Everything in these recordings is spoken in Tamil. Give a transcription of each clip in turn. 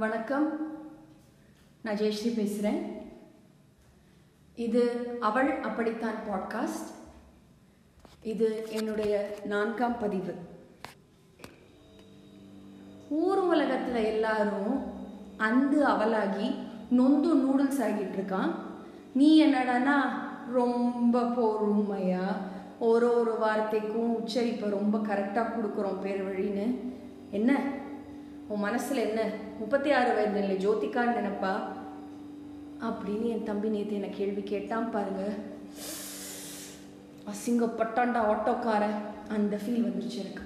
வணக்கம், நான் ஜெயஸ்ரீ பேசுகிறேன். இது அவள் அப்படித்தான் பாட்காஸ்ட். இது என்னுடைய 4ஆம் பதிவு. ஊர் உலகத்தில் எல்லாரும் அந்து அவலாகி நொந்து நூடுல்ஸ் ஆகிட்டு இருக்கான். நீ என்னடானா ரொம்ப பொறுமையாக ஒரு வார்த்தைக்கும் உச்சை இப்போ ரொம்ப கரெக்டாக கொடுக்குறோம் பேர் வழின்னு. என்ன உன் மனசில் என்ன 36 வயது இல்லை ஜோதிகான்னு நினைப்பா அப்படின்னு என் தம்பி நேற்று என்னை கேள்வி கேட்டான் பாருங்க. அசிங்கப்பட்டாண்டா ஆட்டோக்கார, அந்த ஃபீல் வந்துருச்சு எனக்கு.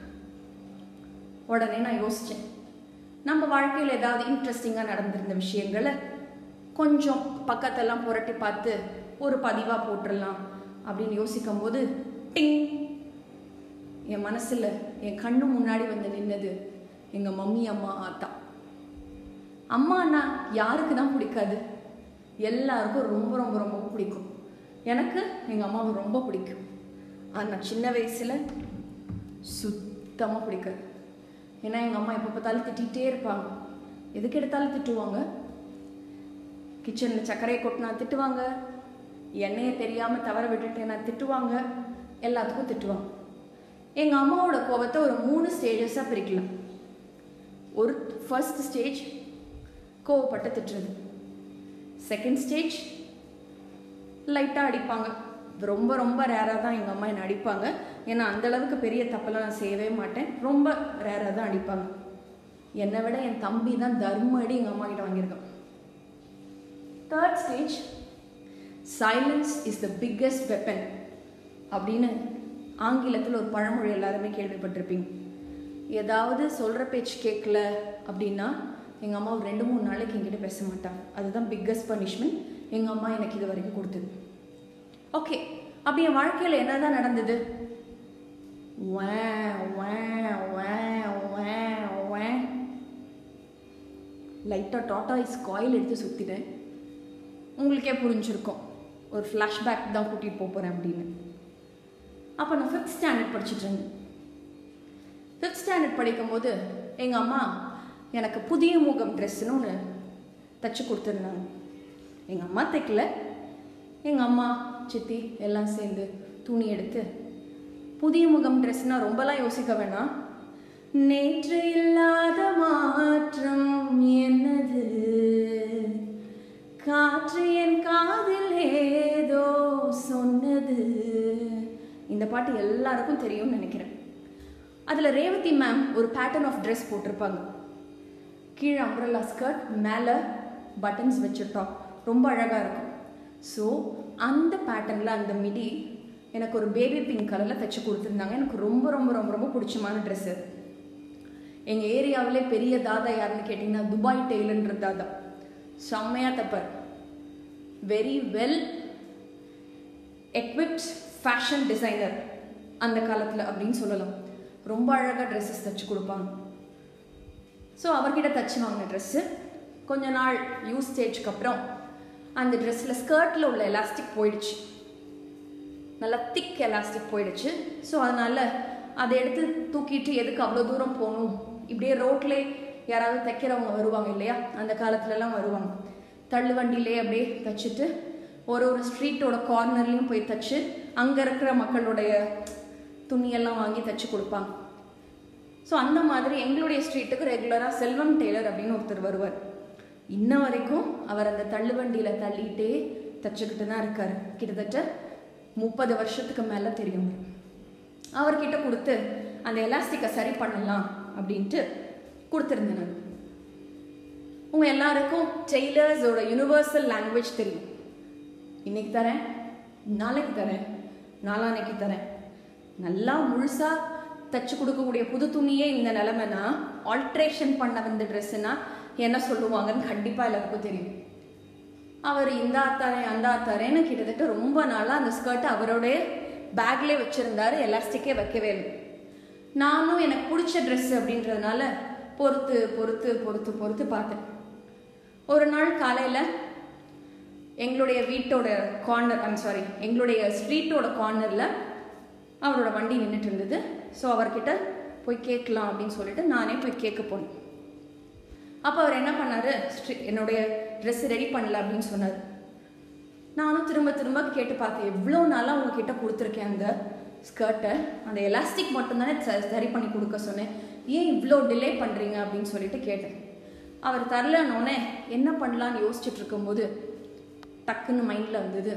உடனே நான் யோசித்தேன், நம்ம வாழ்க்கையில் ஏதாவது இன்ட்ரெஸ்டிங்காக நடந்திருந்த விஷயங்களை கொஞ்சம் பக்கத்தெல்லாம் புரட்டி பார்த்து ஒரு பதிவாக போட்டுடலாம் அப்படின்னு யோசிக்கும் போது டிங், என் மனசில் என் கண்ணு முன்னாடி வந்து நின்னது எங்கள் மம்மி அம்மா ஆத்தா. அம்மா அண்ணா யாருக்கு தான் பிடிக்காது? எல்லாருக்கும் ரொம்ப ரொம்ப ரொம்ப பிடிக்கும். எனக்கு எங்கள் அம்மாவுக்கு ரொம்ப பிடிக்கும். ஆனால் சின்ன வயசில் சுத்தமாக பிடிக்காது. ஏன்னா எங்கள் அம்மா எப்போ பார்த்தாலும் திட்டிகிட்டே இருப்பாங்க. எதுக்கு எடுத்தாலும் திட்டுவாங்க. கிச்சனில் சர்க்கரையை கொட்டினா திட்டுவாங்க, எண்ணெயை தெரியாமல் தவற விட்டுட்டேன்னா திட்டுவாங்க, எல்லாத்துக்கும் திட்டுவாங்க. எங்கள் அம்மாவோட கோபத்தை ஒரு 3 ஸ்டேஜஸாக பிரிக்கலாம். ஒரு ஃபர்ஸ்ட் ஸ்டேஜ் கோவப்பட்டு திட்டுறது, செகண்ட் ஸ்டேஜ் லைட்டாக அடிப்பாங்க. ரொம்ப ரொம்ப ரேராக தான் எங்கள் அம்மா என்னை அடிப்பாங்க. ஏன்னா அந்தளவுக்கு பெரிய தப்பெல்லாம் நான் செய்யவே மாட்டேன். ரொம்ப ரேராக தான் அடிப்பாங்க. என்னை விட என் தம்பி தான் தர்ம அடி எங்கள் அம்மா கிட்ட வாங்கியிருக்கான். Third stage silence is the biggest weapon அப்படின்னு ஆங்கிலத்தில் ஒரு பழமொழி எல்லாருமே கேள்விப்பட்டிருப்பீங்க. ஏதாவது சொல்கிற பேச்சு கேட்கல அப்படின்னா எங்கள் அம்மா ஒரு 2-3 நாளைக்கு என்கிட்ட பேச மாட்டாங்க. அதுதான் பிக்கஸ்ட் பனிஷ்மெண்ட் எங்கள் அம்மா எனக்கு இது வரைக்கும் கொடுத்தது. ஓகே, அப்படி என் வாழ்க்கையில் என்ன தான் நடந்தது? வே வே வே வே வே லைட்டாக டாட்டாய்ஸ் காயில் எடுத்து சுற்றிட்டேன். உங்களுக்கே புரிஞ்சிருக்கோம், ஒரு ஃப்ளாஷ்பேக் தான் கூட்டிகிட்டு போகிறேன் அப்படின்னு. அப்போ நான் 5th ஸ்டாண்டர்ட் படிச்சுட்ருந்தேன். 5th ஸ்டாண்டர்ட் படிக்கும்போது எங்கள் அம்மா எனக்கு புதிய முகம் ட்ரெஸ்ஸுன்னு ஒன்று தைச்சி கொடுத்துருந்தாங்க. எங்கள் அம்மா தைக்கல, எங்கள் அம்மா சித்தி எல்லாம் சேர்ந்து துணி எடுத்து புதிய முகம் ட்ரெஸ்னால் ரொம்பலாம் யோசிக்க வேணாம். நேற்று இல்லாத மாற்றம் என்னது, காற்று என் காதில் ஏதோ சொன்னது, இந்த பாட்டு எல்லாருக்கும் தெரியும்னு நினைக்கிறேன். அதில் ரேவதி மேம் ஒரு பேட்டர்ன் ஆஃப் ட்ரெஸ் போட்டிருப்பாங்க. கீழே அம்ப்ரல்லா ஸ்கர்ட், மேலே பட்டன்ஸ் வச்சுட்டோம், ரொம்ப அழகாக இருக்கும். ஸோ அந்த பேட்டர்னில் அந்த மிடி எனக்கு ஒரு பேபி பிங்க் கலரில் தைச்சி கொடுத்துருந்தாங்க. எனக்கு ரொம்ப ரொம்ப ரொம்ப ரொம்ப பிடிச்சமான ட்ரெஸ்ஸு. எங்கள் ஏரியாவிலே பெரிய தாதா யாருன்னு கேட்டிங்கன்னா துபாய் டெய்லர்ன்ற தாதா. செம்மையாக தப்பர், very well equipped fashion designer அந்த காலத்தில் அப்படின்னு சொல்லலாம். ரொம்ப அழகாக ட்ரெஸ்ஸஸ் தைச்சி கொடுப்பாங்க. ஸோ அவர்கிட்ட தைச்சி வாங்கின ட்ரெஸ்ஸு கொஞ்ச நாள் யூஸ் ஸ்டேஜ்க்கு அப்புறம் அந்த ட்ரெஸ்ஸில் ஸ்கர்ட்டில் உள்ள எலாஸ்டிக் போயிடுச்சு. நல்லா திக் எலாஸ்டிக் போயிடுச்சு. ஸோ அதனால் அதை எடுத்து தூக்கிட்டு எதுக்கு அவ்வளோ தூரம் போகணும், இப்படியே ரோட்டில் யாராவது தைக்கிறவங்க வருவாங்க இல்லையா, அந்த காலத்துலலாம் வருவாங்க. தள்ளு வண்டியிலே அப்படியே தைச்சிட்டு ஒரு ஸ்ட்ரீட்டோட கார்னர்லேயும் போய் தைச்சி அங்கே இருக்கிற மக்களுடைய துணியெல்லாம் வாங்கி தைச்சி கொடுப்பாங்க. ஸோ அந்த மாதிரி எங்களுடைய ஸ்ட்ரீட்டுக்கு ரெகுலராக செல்வம் டெய்லர் அப்படின்னு ஒருத்தர் வருவார். இன்ன வரைக்கும் அவர் அந்த தள்ளுவண்டியில் தள்ளிகிட்டே தைச்சிக்கிட்டு தான் இருக்கார். கிட்டத்தட்ட 30 வருஷத்துக்கு மேலே தெரியும். அவர்கிட்ட கொடுத்து அந்த எலாஸ்டிக்கை சரி பண்ணலாம் அப்படின்ட்டு கொடுத்துருந்தேன் நான். உங்கள் எல்லாருக்கும் டெய்லர்ஸோட யூனிவர்சல் லாங்குவேஜ் தெரியும். இன்றைக்கி தரேன், நாளைக்கு தரேன், நாளான்னைக்கு தரேன், நல்லா முழுசாக தச்சு கொடுக்கக்கூடிய புது துணியே இந்த நிலமைனா, ஆல்ட்ரேஷன் பண்ண வந்த ட்ரெஸ்ஸுனா என்ன சொல்லுவாங்கன்னு கண்டிப்பாக எல்லாருக்கும் தெரியும். அவர் இந்த ஆத்தாரேன் அந்த ஆத்தாரேன்னு கிட்டத்தட்ட ரொம்ப நாளாக அந்த ஸ்கர்ட்டை அவருடைய பேக்லேயே வச்சுருந்தாரு. எலாஸ்டிக்கே வைக்கவே இல்லை. நானும் எனக்கு பிடிச்ச ட்ரெஸ்ஸு அப்படின்றதுனால பொறுத்து பொறுத்து பொறுத்து பொறுத்து பார்த்தேன். ஒரு நாள் காலையில் எங்களுடைய எங்களுடைய ஸ்ட்ரீட்டோட கார்னரில் அவரோட வண்டி நின்றுட்டு இருந்தது. ஸோ அவர்கிட்ட போய் கேட்கலாம் அப்படின்னு சொல்லிட்டு நானே போய் கேட்க போனேன். அப்போ அவர் என்ன பண்ணார், என்னுடைய ட்ரெஸ் ரெடி பண்ணல அப்படின்னு சொன்னார். நானும் திரும்ப திரும்ப கேட்டு பார்த்தேன், எவ்வளோ நாளாக உங்ககிட்ட கொடுத்துருக்கேன் அந்த ஸ்கர்ட்டை, அந்த எலாஸ்டிக் மட்டும்தானே சரி பண்ணி கொடுக்க சொன்னேன், ஏன் இவ்வளோ டிலே பண்ணுறீங்க அப்படின்னு சொல்லிட்டு கேட்டேன். அவர் தரலன்னொடனே என்ன பண்ணலான்னு யோசிச்சுட்டு இருக்கும்போது டக்குன்னு மைண்டில் வந்தது,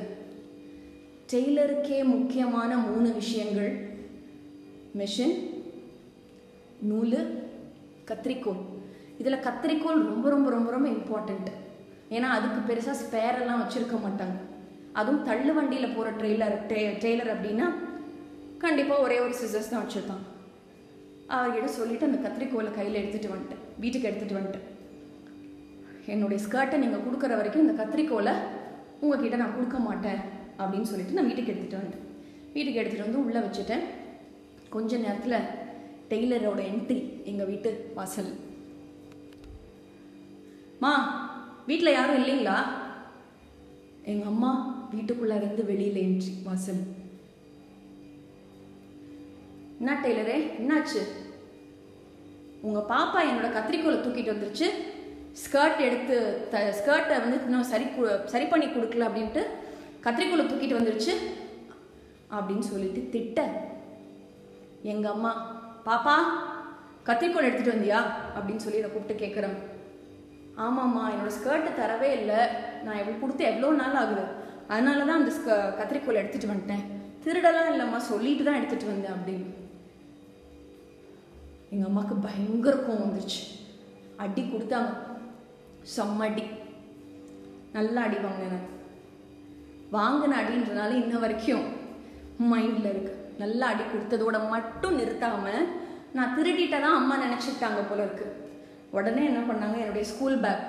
டெய்லருக்கே முக்கியமான 3 விஷயங்கள், மிஷின், நூல், கத்திரிக்கோல். இதில் கத்திரிக்கோல் ரொம்ப ரொம்ப ரொம்ப ரொம்ப இம்பார்ட்டண்ட். ஏன்னா அதுக்கு பெருசாக ஸ்பேரெல்லாம் வச்சுருக்க மாட்டாங்க. அதுவும் தள்ளு வண்டியில் போகிற டெய்லர் அப்படின்னா கண்டிப்பாக ஒரே ஒரு சிசர்ஸ் தான் வச்சுருந்தான். அவர்கிட்ட சொல்லிவிட்டு அந்த கத்திரிக்கோலை கையில் எடுத்துகிட்டு வந்துட்டேன், வீட்டுக்கு எடுத்துகிட்டு வந்துட்டேன். என்னுடைய ஸ்கர்ட்டை நீங்கள் கொடுக்குற வரைக்கும் இந்த கத்திரிக்கோலை உங்ககிட்ட நான் கொடுக்க மாட்டேன் அப்படின்னு சொல்லிட்டு நான் வீட்டுக்கு எடுத்துகிட்டு வந்துட்டேன். வீட்டுக்கு எடுத்துகிட்டு வந்து உள்ளே வச்சுட்டேன். கொஞ்ச நேரத்தில் டெய்லரோட என்ட்ரி எங்கள் வீட்டு வாசல். மா, வீட்டில் யாரும் இல்லைங்களா? எங்கள் அம்மா வீட்டுக்குள்ளே இருந்து வெளியில் என்ட்ரி வாசல். என்ன டெய்லரே, என்னாச்சு? உங்கள் பாப்பா என்னோட கத்திரிக்கோலை தூக்கிட்டு வந்துருச்சு, ஸ்கர்ட் எடுத்து ஸ்கர்ட்டை வந்து இன்னும் சரி பண்ணி கொடுக்கல அப்படின்ட்டு கத்திரிக்கோலை தூக்கிட்டு வந்துருச்சு அப்படின்னு சொல்லிட்டு திட்ட எங்கள் அம்மா, பாப்பா கத்திரிக்கோலை எடுத்துகிட்டு வந்தியா அப்படின்னு சொல்லி நான் கூப்பிட்டு கேட்குறேன். ஆமாம்மா, என்னோடய ஸ்கர்ட்டை தரவே இல்லை, நான் கொடுத்து எவ்வளோ நாள் ஆகுது, அதனால தான் அந்த கத்திரிக்கோலை எடுத்துகிட்டு வந்துட்டேன், திருடெல்லாம் இல்லைம்மா, சொல்லிட்டு தான் எடுத்துகிட்டு வந்தேன் அப்படின்னு. எங்கள் அம்மாவுக்கு பயங்கர கோவம் வந்துருச்சு. அடி கொடுத்தாங்க, செம்ம அடி, நல்லா அடி வாங்கினேன். வாங்கின அடின்றனால இன்ன வரைக்கும் மைண்டில் இருக்கு. நல்லா அடி கொடுத்ததோட மட்டும் நிறுத்தாமல் நான் திருடிட்டதான் அம்மா நினச்சிட்டாங்க போல இருக்கு. உடனே என்ன பண்ணாங்க, என்னுடைய ஸ்கூல் பேக்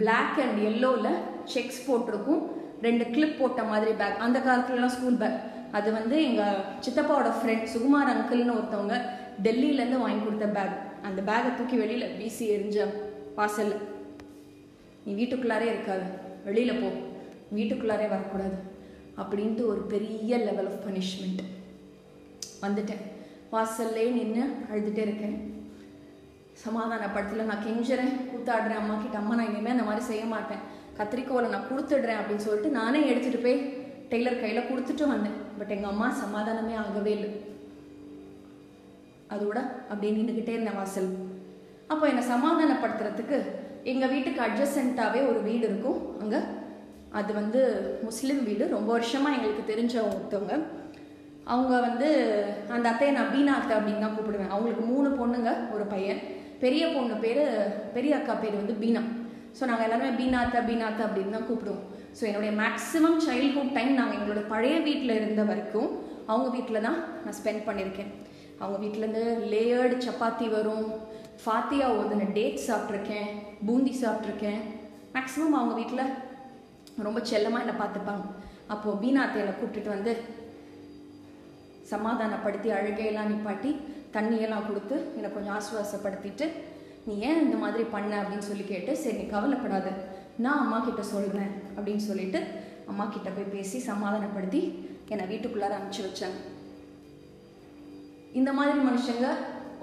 பிளாக் அண்ட் எல்லோவில் செக்ஸ் போட்டிருக்கும், 2 கிளிப் போட்ட மாதிரி பேக். அந்த காலத்துலலாம் ஸ்கூல் பேக் அது வந்து எங்கள் சித்தப்பாவோட ஃப்ரெண்ட் சுகுமார் அங்கிள்னு ஒருத்தவங்க டெல்லியிலேருந்து வாங்கி கொடுத்த பேக். அந்த பேக்கை தூக்கி வெளியில் வீசி எரிஞ்ச வாசலில். நீ வீட்டுக்குள்ளாரே இருக்காது, வெளியில் போ, வீட்டுக்குள்ளாரே வரக்கூடாது அப்படின்ட்டு ஒரு பெரிய லெவல் ஆஃப் பனிஷ்மெண்ட். வந்துட்டேன், வாசல்லே நின்று அழுதுகிட்டே இருக்கேன். சமாதானப்படுத்தல, நான் கெஞ்சுறேன், கூத்தாடுறேன் அம்மா கிட்ட, அம்மா நான் இனிமேல் அந்த மாதிரி செய்ய மாட்டேன், கத்திரிக்கோலை நான் கொடுத்துடுறேன் அப்படின்னு சொல்லிட்டு நானே எடுத்துகிட்டு போய் டெய்லர் கையில் கொடுத்துட்டு வந்தேன். பட் எங்கள் அம்மா சமாதானமே ஆகவே இல்லை. அதோட அப்படியே நின்றுக்கிட்டே இருந்தேன் வாசல். அப்போ என்னை சமாதானப்படுத்துறதுக்கு எங்கள் வீட்டுக்கு அட்ஜஸ்டண்ட்டாகவே ஒரு வீடு இருக்கும். அங்கே அது வந்து முஸ்லீம் வீடு, ரொம்ப வருஷமாக எங்களுக்கு தெரிஞ்ச ஒருத்தவங்க. அவங்க வந்து அந்த அத்தையை நான் பீனா அத்தை அப்படின்னு தான் கூப்பிடுவேன். அவங்களுக்கு 3 பொண்ணுங்க, ஒரு பையன். பெரிய பொண்ணு பேர், பெரிய அக்கா பேர் வந்து பீனா. ஸோ நாங்கள் எல்லாருமே பீனா அத்தை பீனா அத்தை அப்படின்னு தான் கூப்பிடுவோம். ஸோ என்னுடைய மேக்ஸிமம் சைல்ட்ஹுட் டைம் நாங்கள் எங்களோட பழைய வீட்டில் இருந்த வரைக்கும் அவங்க வீட்டில் தான் நான் ஸ்பெண்ட் பண்ணியிருக்கேன். அவங்க வீட்டிலேருந்து லேயர்டு சப்பாத்தி வரும், ஃபாத்தியா ஓதுன டேட்ஸ் சாப்பிட்ருக்கேன், பூந்தி சாப்பிட்ருக்கேன். மேக்ஸிமம் அவங்க வீட்டில் ரொம்ப செல்லமாக என்னை பார்த்துப்பாங்க. அப்போது பீனாத்தையில கூப்பிட்டுட்டு வந்து சமாதானப்படுத்தி அழுகையெல்லாம் நிப்பாட்டி தண்ணியெல்லாம் கொடுத்து என்னை கொஞ்சம் ஆசுவாசப்படுத்திட்டு, நீ ஏன் இந்த மாதிரி பண்ண அப்படின்னு சொல்லி கேட்டு, சரி நீ கவலைப்படாத, நான் அம்மா கிட்ட சொல்கிறேன் அப்படின்னு சொல்லிட்டு அம்மா கிட்ட போய் பேசி சமாதானப்படுத்தி என்னை வீட்டுக்குள்ளார அனுப்பிச்சி வச்சாங்க. இந்த மாதிரி மனுஷங்க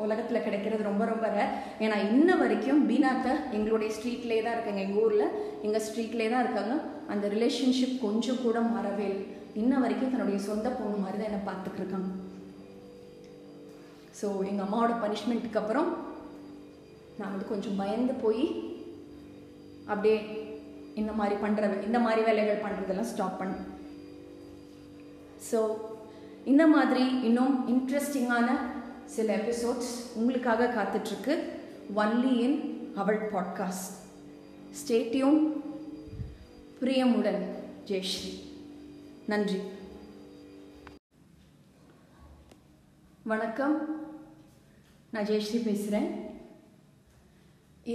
உலகத்தில் கிடைக்கிறது ரொம்ப ரொம்ப ரேர். ஏன்னா இன்ன வரைக்கும் பீனாத்தை எங்களுடைய ஸ்ட்ரீட்லேயே தான் இருக்காங்க, எங்கள் ஊரில் எங்கள் ஸ்ட்ரீட்லேயே தான் இருக்காங்க. அந்த ரிலேஷன்ஷிப் கொஞ்சம் கூட மாறவே இல்லை. இன்ன வரைக்கும் தன்னுடைய சொந்த பொண்ணு மாதிரி தான் என்னை பார்த்துட்ருக்காங்க. ஸோ எங்கள் அம்மாவோட பனிஷ்மெண்ட்டுக்கு அப்புறம் நான் வந்து கொஞ்சம் பயந்து போய் அப்படியே இந்த மாதிரி வேலைகள் பண்ணுறதெல்லாம் ஸ்டாப் பண்ணேன். ஸோ இந்த மாதிரி இன்னும் இன்ட்ரெஸ்டிங்கான சில எபிசோட்ஸ் உங்களுக்காக காத்துட்ருக்கு, ஒன்லி இன் அவள் பாட்காஸ்ட். Stay tuned. பிரியமுடன், ஜெயஸ்ரீ. நன்றி, வணக்கம். நான் ஜெயஸ்ரீ பேசுகிறேன்.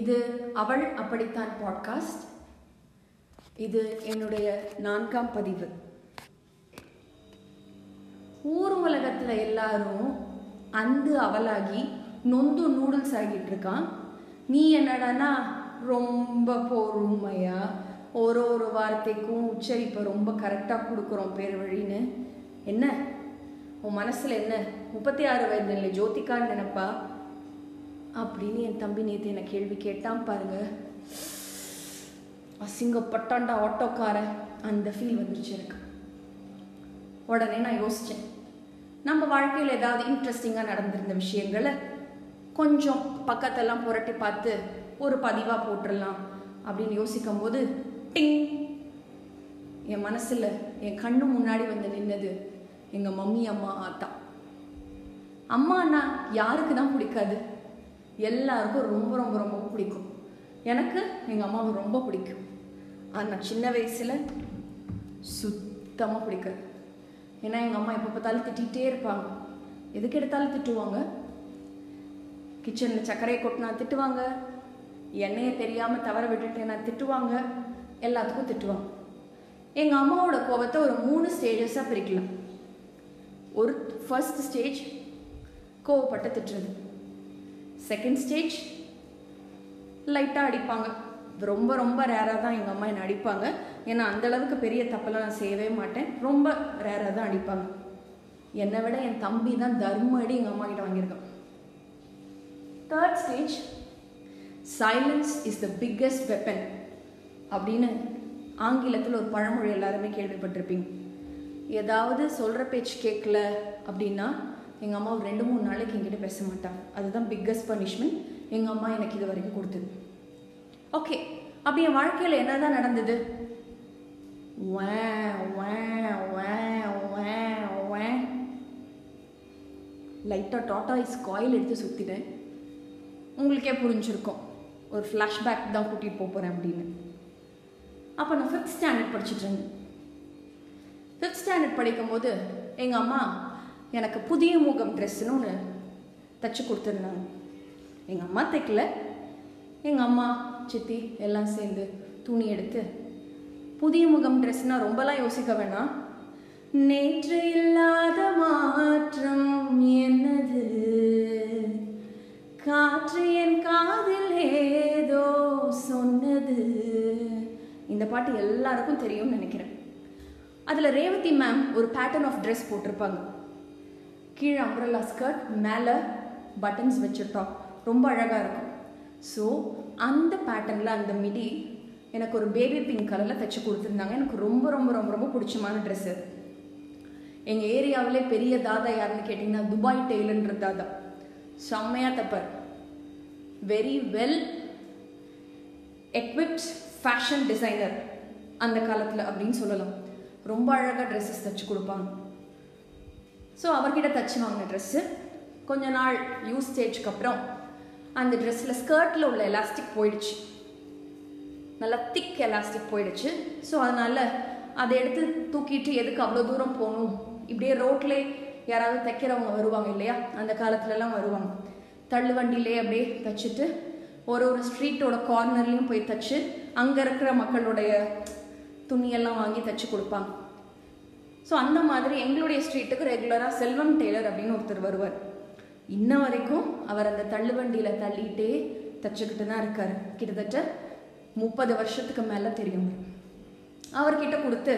இது அவள் அப்படித்தான் பாட்காஸ்ட். இது என்னுடைய 4ஆம் பதிவு. ஊர் உலகத்தில் எல்லாரும் அந்து அவளாகி நொந்து நூடுல்ஸ் ஆகிட்டு இருக்கான். நீ என்னடானா ரொம்ப பொறுமையா ஒரு வார்த்தைக்கும் உச்சரிப்பை ரொம்ப கரெக்டாக கொடுக்குறோம் பேர் வழின்னு. என்ன உன் மனசில் என்ன? 36 வயது இல்லை ஜோதிகான்னு நினைப்பா? அப்படின்னு என் தம்பி நேற்று என்னை கேள்வி கேட்டான் பாருங்க. அசிங்கப்பட்டாண்டா ஆட்டோக்கார, அந்த ஃபீல் வந்துருச்சு எனக்கு. உடனே நான் யோசித்தேன், நம்ம வாழ்க்கையில் ஏதாவது இன்ட்ரெஸ்டிங்காக நடந்திருந்த விஷயங்களை கொஞ்சம் பக்கத்தெல்லாம் புரட்டி பார்த்து ஒரு பதிவாக போட்டுடலாம் அப்படின்னு யோசிக்கும் போது டிங், என் மனசில் என் கண்ணு முன்னாடி வந்து நின்னது எங்கள் மம்மி அம்மா ஆத்தா. அம்மா அண்ணா யாருக்கு தான் பிடிக்காது, எல்லாருக்கும் ரொம்ப ரொம்ப ரொம்ப பிடிக்கும். எனக்கு எங்கள் அம்மாவை ரொம்ப பிடிக்கும். ஆனால் சின்ன வயசில் சுத்தமாக பிடிக்காது. ஏன்னா எங்கள் அம்மா எப்போ பார்த்தாலும் திட்டிகிட்டே இருப்பாங்க, எதுக்கு எடுத்தாலும் திட்டுவாங்க. கிச்சனில் சர்க்கரையை கொட்டினா திட்டுவாங்க, எண்ணெயை தெரியாமல் தவற விட்டுட்டேன்னா திட்டுவாங்க, எல்லாத்துக்கும் திட்டுவாங்க. எங்கள் அம்மாவோட கோபத்தை ஒரு 3 ஸ்டேஜஸாக பிரிக்கலாம். ஒரு ஃபர்ஸ்ட் ஸ்டேஜ் கோவப்பட்ட திட்டுறது, செகண்ட் ஸ்டேஜ் லைட்டாக அடிப்பாங்க. ரொம்ப ரொம்ப ரேராக தான் எங்கள் அம்மா என்னை அடிப்பாங்க, ஏன்னா அந்தளவுக்கு பெரிய தப்பெல்லாம் நான் செய்யவே மாட்டேன். ரொம்ப ரேராக தான் அடிப்பாங்க. என்னை விட என் தம்பி தான் தர்ம அடி எங்கள் அம்மா கிட்ட வாங்கியிருக்கான். Third stage silence is the biggest weapon அப்படின்னு ஆங்கிலத்தில் ஒரு பழமொழி எல்லாருமே கேள்விப்பட்டிருப்பீங்க. ஏதாவது சொல்கிற பேச்சு கேட்கல அப்படின்னா எங்கள் அம்மா ஒரு 2-3 நாளைக்கு என்கிட்ட பேச மாட்டாங்க. அதுதான் பிக்கஸ்ட் பனிஷ்மெண்ட் எங்கள் அம்மா எனக்கு இது வரைக்கும் கொடுத்தது. ஓகே, அப்படி என் வாழ்க்கையில் என்ன தான் நடந்தது? வே வே வே வே வே லைட்டாக டாட்டாய்ஸ் காயில் எடுத்து சுற்றிட்டேன். உங்களுக்கே புரிஞ்சிருக்கோம், ஒரு ஃப்ளாஷ்பேக் தான் கூட்டிகிட்டு போகிறேன் அப்படின்னு. அப்போ நான் 5th ஸ்டாண்டர்ட் படிச்சுட்ருந்தேன். 5th ஸ்டாண்டர்ட் படிக்கும்போது எங்கள் அம்மா எனக்கு புதிய முகம் ட்ரெஸ்ஸுன்னு ஒன்று தைச்சி கொடுத்துருந்தாங்க. எங்கள் அம்மா தைக்கல, எங்கள் அம்மா சித்தி எல்லாம் சேர்ந்து துணி எடுத்து புதிய முகம் ட்ரெஸ்னால் ரொம்பலாம் யோசிக்க வேணாம். நேற்று இல்லாத மாற்றம் என்னது, காற்று என் காதில் ஏதோ சொன்னது, இந்த பாட்டு எல்லாருக்கும் தெரியும்னு நினைக்கிறேன். அதில் ரேவதி மேம் ஒரு பேட்டர்ன் ஆஃப் ட்ரெஸ் போட்டிருப்பாங்க. கீழே அம்பரல்லா ஸ்கர்ட், மேலே பட்டன்ஸ் வச்சுட்டோம், ரொம்ப அழகாக இருக்கும். ஸோ அந்த பேட்டர்னில் அந்த மிடி எனக்கு ஒரு பேபி பிங்க் கலரில் தைச்சி கொடுத்துருந்தாங்க. எனக்கு ரொம்ப ரொம்ப ரொம்ப ரொம்ப பிடிச்சமான ட்ரெஸ்ஸு. எங்கள் ஏரியாவிலே பெரிய தாதா யாருன்னு கேட்டிங்கன்னா துபாய் டெய்லர்ன்ற தாதா, செம்மையாக தைப்பார். Very well equipped fashion designer அந்த காலத்தில் அப்படின்னு சொல்லலாம். ரொம்ப அழகாக ட்ரெஸ்ஸஸ் தைச்சி கொடுப்பாங்க. ஸோ அவர்கிட்ட தைச்சி வாங்கின ட்ரெஸ்ஸு கொஞ்ச நாள் யூஸ்டேஜ்க்கு அப்புறம் அந்த ட்ரெஸ்ஸில் ஸ்கர்ட்டில் உள்ள எலாஸ்டிக் போயிடுச்சு, நல்லா திக் எலாஸ்டிக் போயிடுச்சு. ஸோ அதனால் அதை எடுத்து தூக்கிட்டு எதுக்கு அவ்வளோ தூரம் போகணும், இப்படியே ரோட்டில் யாராவது தைக்கிறவங்க வருவாங்க இல்லையா, அந்த காலத்துலலாம் வருவாங்க, தள்ளு வண்டியிலே அப்படியே தைச்சிட்டு ஒரு ஸ்ட்ரீட்டோட கார்னர்லேயும் போய் தைச்சி அங்கே இருக்கிற மக்களுடைய துணியெல்லாம் வாங்கி தைச்சி கொடுப்பாங்க. ஸோ அந்த மாதிரி எங்களுடைய ஸ்ட்ரீட்டுக்கு ரெகுலராக செல்வம் டெய்லர் அப்படின்னு ஒருத்தர் வருவார். இன்ன வரைக்கும் அவர் அந்த தள்ளுவண்டியில் தள்ளிகிட்டே தைச்சிக்கிட்டு தான் இருக்கார். கிட்டத்தட்ட 30 வருஷத்துக்கு மேலே தெரியும். அவர்கிட்ட கொடுத்து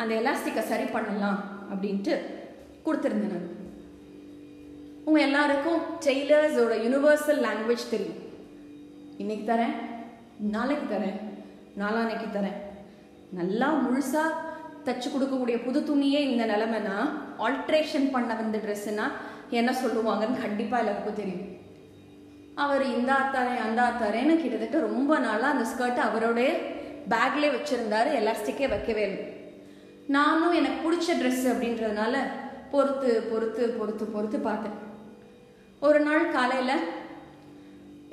அந்த எலாஸ்டிக்கை சரி பண்ணலாம் அப்படின்ட்டு கொடுத்துருந்தேன் நான். உங்கள் எல்லாருக்கும் டெய்லர்ஸோட யூனிவர்சல் லாங்குவேஜ் தெரியும். இன்றைக்கி தரேன், நாளைக்கு தரேன், நாளான்னைக்கு தரேன், நல்லா முழுசாக தச்சு கொடுக்கக்கூடிய புது துணியே இந்த நிலமைனா, ஆல்ட்ரேஷன் பண்ண வந்த ட்ரெஸ்ஸுனா என்ன சொல்லுவாங்கன்னு கண்டிப்பாக எல்லாருக்கும் தெரியும். அவர் இந்த ஆத்தாரேன் அந்த ஆத்தாரேன்னு கிட்டத்தட்ட ரொம்ப நாளாக அந்த ஸ்கர்ட்டை அவருடைய பேக்லேயே வச்சுருந்தாரு, எலாஸ்டிக்கே வைக்கவே இல்லை. நானும் எனக்கு பிடிச்ச ட்ரெஸ்ஸு அப்படின்றதுனால பொறுத்து பொறுத்து பொறுத்து பொறுத்து பார்த்தேன். ஒரு நாள் காலையில்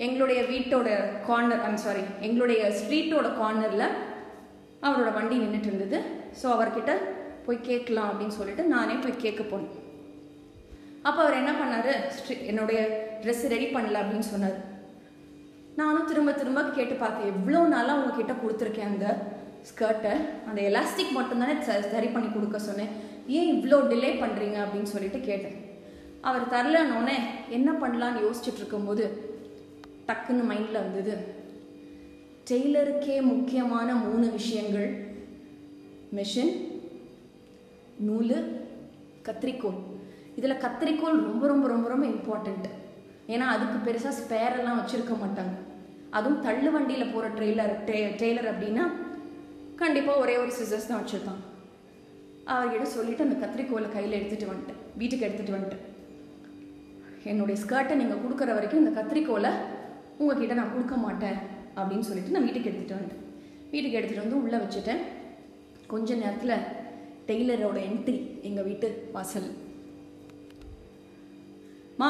எங்களுடைய வீட்டோட கார்னர், எங்களுடைய ஸ்ட்ரீட்டோட கார்னரில் அவரோட வண்டி நின்றுட்டு இருந்தது. ஸோ அவர்கிட்ட போய் கேட்கலாம் அப்படின்னு சொல்லிட்டு நானே போய் கேட்க போனேன். அப்போ அவர் என்ன பண்ணார், என்னுடைய ட்ரெஸ் ரெடி பண்ணல அப்படின்னு சொன்னார். நானும் திரும்ப திரும்ப கேட்டு பார்த்தேன், எவ்வளோ நாளாக உங்ககிட்ட கொடுத்துருக்கேன் அந்த ஸ்கர்ட்டை, அந்த எலாஸ்டிக் மட்டும்தானே சரி பண்ணி கொடுக்க சொன்னேன், ஏன் இவ்வளோ டிலே பண்ணுறீங்க அப்படின்னு சொல்லிட்டு கேட்டேன். அவர் தரலன்னொடனே என்ன பண்ணலான்னு யோசிச்சுட்டு இருக்கும்போது டக்குன்னு மைண்டில் வந்தது, டெய்லருக்கே முக்கியமான 3 விஷயங்கள், மிஷின், நூல், கத்திரிக்கோல். இதில் கத்திரிக்கோல் ரொம்ப ரொம்ப ரொம்ப ரொம்ப இம்பார்ட்டண்ட்டு. ஏன்னா அதுக்கு பெருசாக ஸ்பேரெல்லாம் வச்சுருக்க மாட்டாங்க. அதுவும் தள்ளு வண்டியில் போகிற ட்ரெய்லர் அப்படின்னா கண்டிப்பாக ஒரே ஒரு சிசர்ஸ் தான் வச்சுருக்காங்க. அவர்கிட்ட சொல்லிவிட்டு அந்த கத்திரிக்கோலை கையில் எடுத்துகிட்டு வந்துட்டேன், வீட்டுக்கு எடுத்துகிட்டு வந்துட்டேன். என்னுடைய ஸ்கர்ட்டை நீங்கள் கொடுக்குற வரைக்கும் இந்த கத்திரிக்கோலை உங்கள்கிட்ட நான் கொடுக்க மாட்டேன் அப்படின்னு சொல்லிவிட்டு நான் வீட்டுக்கு எடுத்துகிட்டு வந்துட்டேன். வீட்டுக்கு எடுத்துகிட்டு வந்து உள்ளே வச்சுட்டேன். கொஞ்ச நேரத்தில் டெய்லரோட என்ட்ரி எங்கள் வீட்டு வாசல். மா,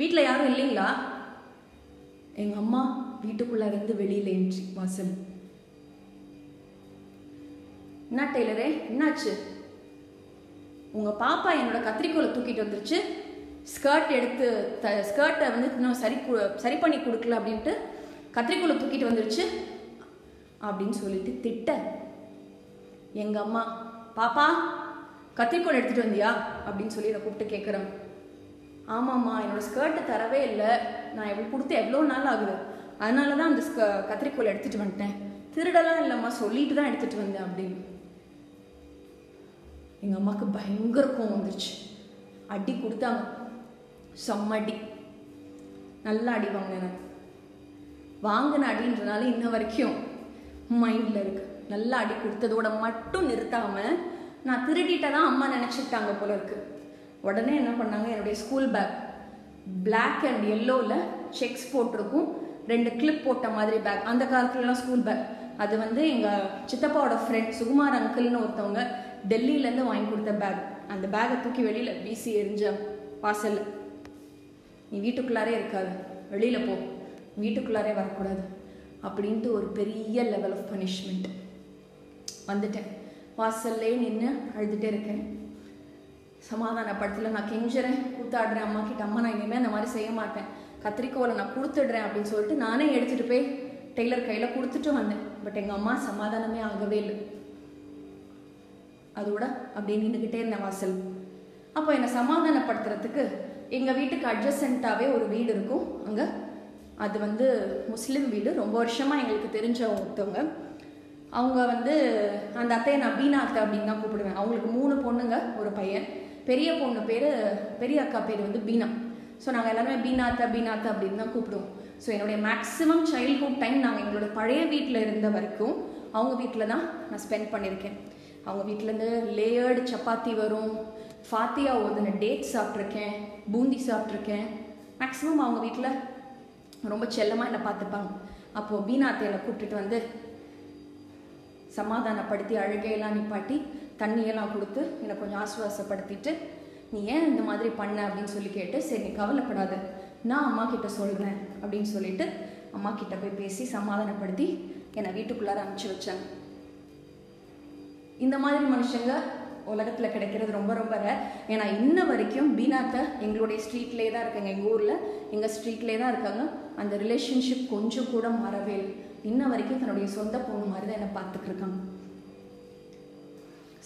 வீட்டில் யாரும் இல்லைங்களா? எங்கள் அம்மா வீட்டுக்குள்ளே இருந்து வெளியில் என்ட்ரி வாசல். என்ன டெய்லரே, என்னாச்சு? உங்கள் பாப்பா என்னோடய கத்திரிக்கோலை தூக்கிட்டு வந்துருச்சு, ஸ்கர்ட் எடுத்து ஸ்கர்ட்டை வந்து இன்னும் சரி பண்ணி கொடுக்கல அப்படின்ட்டு கத்திரிக்கோலை தூக்கிட்டு வந்துருச்சு அப்படின்னு சொல்லிட்டு திட்ட எங்கள் அம்மா, பாப்பா கத்திரிக்கோலை எடுத்துகிட்டு வந்தியா அப்படின்னு சொல்லி நான் கூப்பிட்டு கேட்குறேன். ஆமாம்மா, என்னோடய ஸ்கர்ட்டை தரவே இல்லை, நான் கொடுத்து எவ்வளோ நாள் ஆகுது, அதனால தான் அந்த கத்திரிக்கோலை எடுத்துகிட்டு வந்துட்டேன், திருடெல்லாம் இல்லைம்மா, சொல்லிட்டு தான் எடுத்துகிட்டு வந்தேன் அப்படின்னு. எங்கள் அம்மாவுக்கு பயங்கர கோவம் வந்துருச்சு. அடி கொடுத்தாங்க, செம்ம அடி, நல்லா அடி வாங்கினேன். வாங்கின அடின்றனால இன்ன வரைக்கும் மைண்டில் இருக்கு. நல்லா அடி கொடுத்ததோட மட்டும் நிறுத்தாமல் நான் திருடிட்ட தான் அம்மா நினச்சிட்டாங்க போல இருக்கு. உடனே என்ன பண்ணாங்க, என்னுடைய ஸ்கூல் பேக் பிளாக் அண்ட் எல்லோவில் செக்ஸ் போட்டிருக்கும், 2 கிளிப் போட்ட மாதிரி பேக், அந்த காலத்துலலாம் ஸ்கூல் பேக், அது வந்து எங்கள் சித்தப்பாவோட ஃப்ரெண்ட் சுகுமார் அங்கிள்னு ஒருத்தவங்க டெல்லியிலேருந்து வாங்கி கொடுத்த பேக். அந்த பேக்கை தூக்கி வெளியில் வீசி எரிஞ்ச வாசலில். நீ வீட்டுக்குள்ளாரே இருக்காது, வெளியில் போ, வீட்டுக்குள்ளாரே வரக்கூடாது அப்படின்ட்டு ஒரு பெரிய லெவல் ஆஃப் பனிஷ்மெண்ட். வந்துட்டேன், வாசல்லே நின்று அழுதுகிட்டே இருக்கேன். சமாதானப்படுத்தல, நான் கெஞ்சுறேன், கூத்தாடுறேன் அம்மா கிட்ட, அம்மா நான் இனிமேல் அந்த மாதிரி செய்ய மாட்டேன், கத்திரிக்கோலை நான் கொடுத்துடுறேன் அப்படின்னு சொல்லிட்டு நானே எடுத்துகிட்டு போய் டெய்லர் கையில் கொடுத்துட்டு வந்தேன். பட் எங்கள் அம்மா சமாதானமே ஆகவே இல்லை. அதோட அப்படியே நின்றுக்கிட்டே இருந்தேன் வாசல். அப்போ என்னை சமாதானப்படுத்துறதுக்கு எங்கள் வீட்டுக்கு அட்ஜஸ்டண்ட்டாகவே ஒரு வீடு இருக்கும், அங்கே அது வந்து முஸ்லீம் வீடு, ரொம்ப வருஷமாக எங்களுக்கு தெரிஞ்ச ஒருத்தவங்க, அவங்க வந்து அந்த அத்தையை நான் பீனா அத்தை அப்படின்னு தான் கூப்பிடுவேன். அவங்களுக்கு 3 பொண்ணுங்க ஒரு பையன், பெரிய பொண்ணு பேர், பெரிய அக்கா பேர் வந்து பீனா. ஸோ நாங்கள் எல்லாருமே பீனா அத்தை பீனா அத்தை அப்படின்னு தான் கூப்பிடுவோம். ஸோ என்னுடைய மேக்ஸிமம் சைல்ட்ஹுட் டைம் நாங்கள் எங்களோட பழைய வீட்டில் இருந்த வரைக்கும் அவங்க வீட்டில் தான் நான் ஸ்பெண்ட் பண்ணியிருக்கேன். அவங்க வீட்டிலேருந்து லேயர்டு சப்பாத்தி வரும், ஃபாத்தியா ஓதுன டேட் சாப்பிட்ருக்கேன், பூந்தி சாப்பிட்ருக்கேன். மேக்ஸிமம் அவங்க வீட்டில் ரொம்ப செல்லமாக என்னை பார்த்துப்பாங்க. அப்போது பீனாத்தையில கூப்பிட்டுட்டு வந்து சமாதானப்படுத்தி அழுகையெல்லாம் நிப்பாட்டி தண்ணியெல்லாம் கொடுத்து என்னை கொஞ்சம் ஆசுவாசப்படுத்திட்டு, நீ ஏன் இந்த மாதிரி பண்ண அப்படின்னு சொல்லி கேட்டு, சரி நீ கவலைப்படாத, நான் அம்மா கிட்ட சொல்கிறேன் அப்படின்னு சொல்லிட்டு அம்மா கிட்ட போய் பேசி சமாதானப்படுத்தி என்னை வீட்டுக்குள்ளார அனுப்பிச்சி வச்சாங்க. இந்த மாதிரி மனுஷங்க உலகத்தில் கிடைக்கிறது ரொம்ப ரொம்ப ரேர். ஏன்னா இன்ன வரைக்கும் பீனாத்தை எங்களுடைய ஸ்ட்ரீட்லேயே தான் இருக்காங்க, எங்கள் ஊரில் எங்கள் ஸ்ட்ரீட்லேயே தான் இருக்காங்க. அந்த ரிலேஷன்ஷிப் கொஞ்சம் கூட மாறவே இல்லை. இன்ன வரைக்கும் தன்னுடைய சொந்த பொண்ணு மாதிரி தான் என்னை பார்த்துட்ருக்காங்க.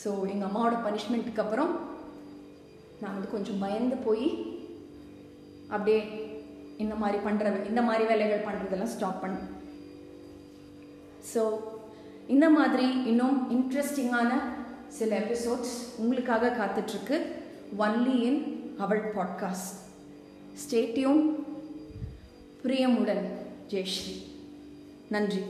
ஸோ எங்கள் அம்மாவோட பனிஷ்மெண்ட்டுக்கு அப்புறம் நான் வந்து கொஞ்சம் பயந்து போய் அப்படியே இந்த மாதிரி வேலைகள் பண்ணுறதெல்லாம் ஸ்டாப் பண்ணேன். ஸோ இந்த மாதிரி இன்னும் இன்ட்ரெஸ்டிங்கான சில எபிசோட்ஸ் உங்களுக்காக காத்துட்ருக்கு, ஒன்லி இன் அவள் பாட்காஸ்ட். Stay tuned. பிரியமுடன், ஜெயஸ்ரீ. நன்றி.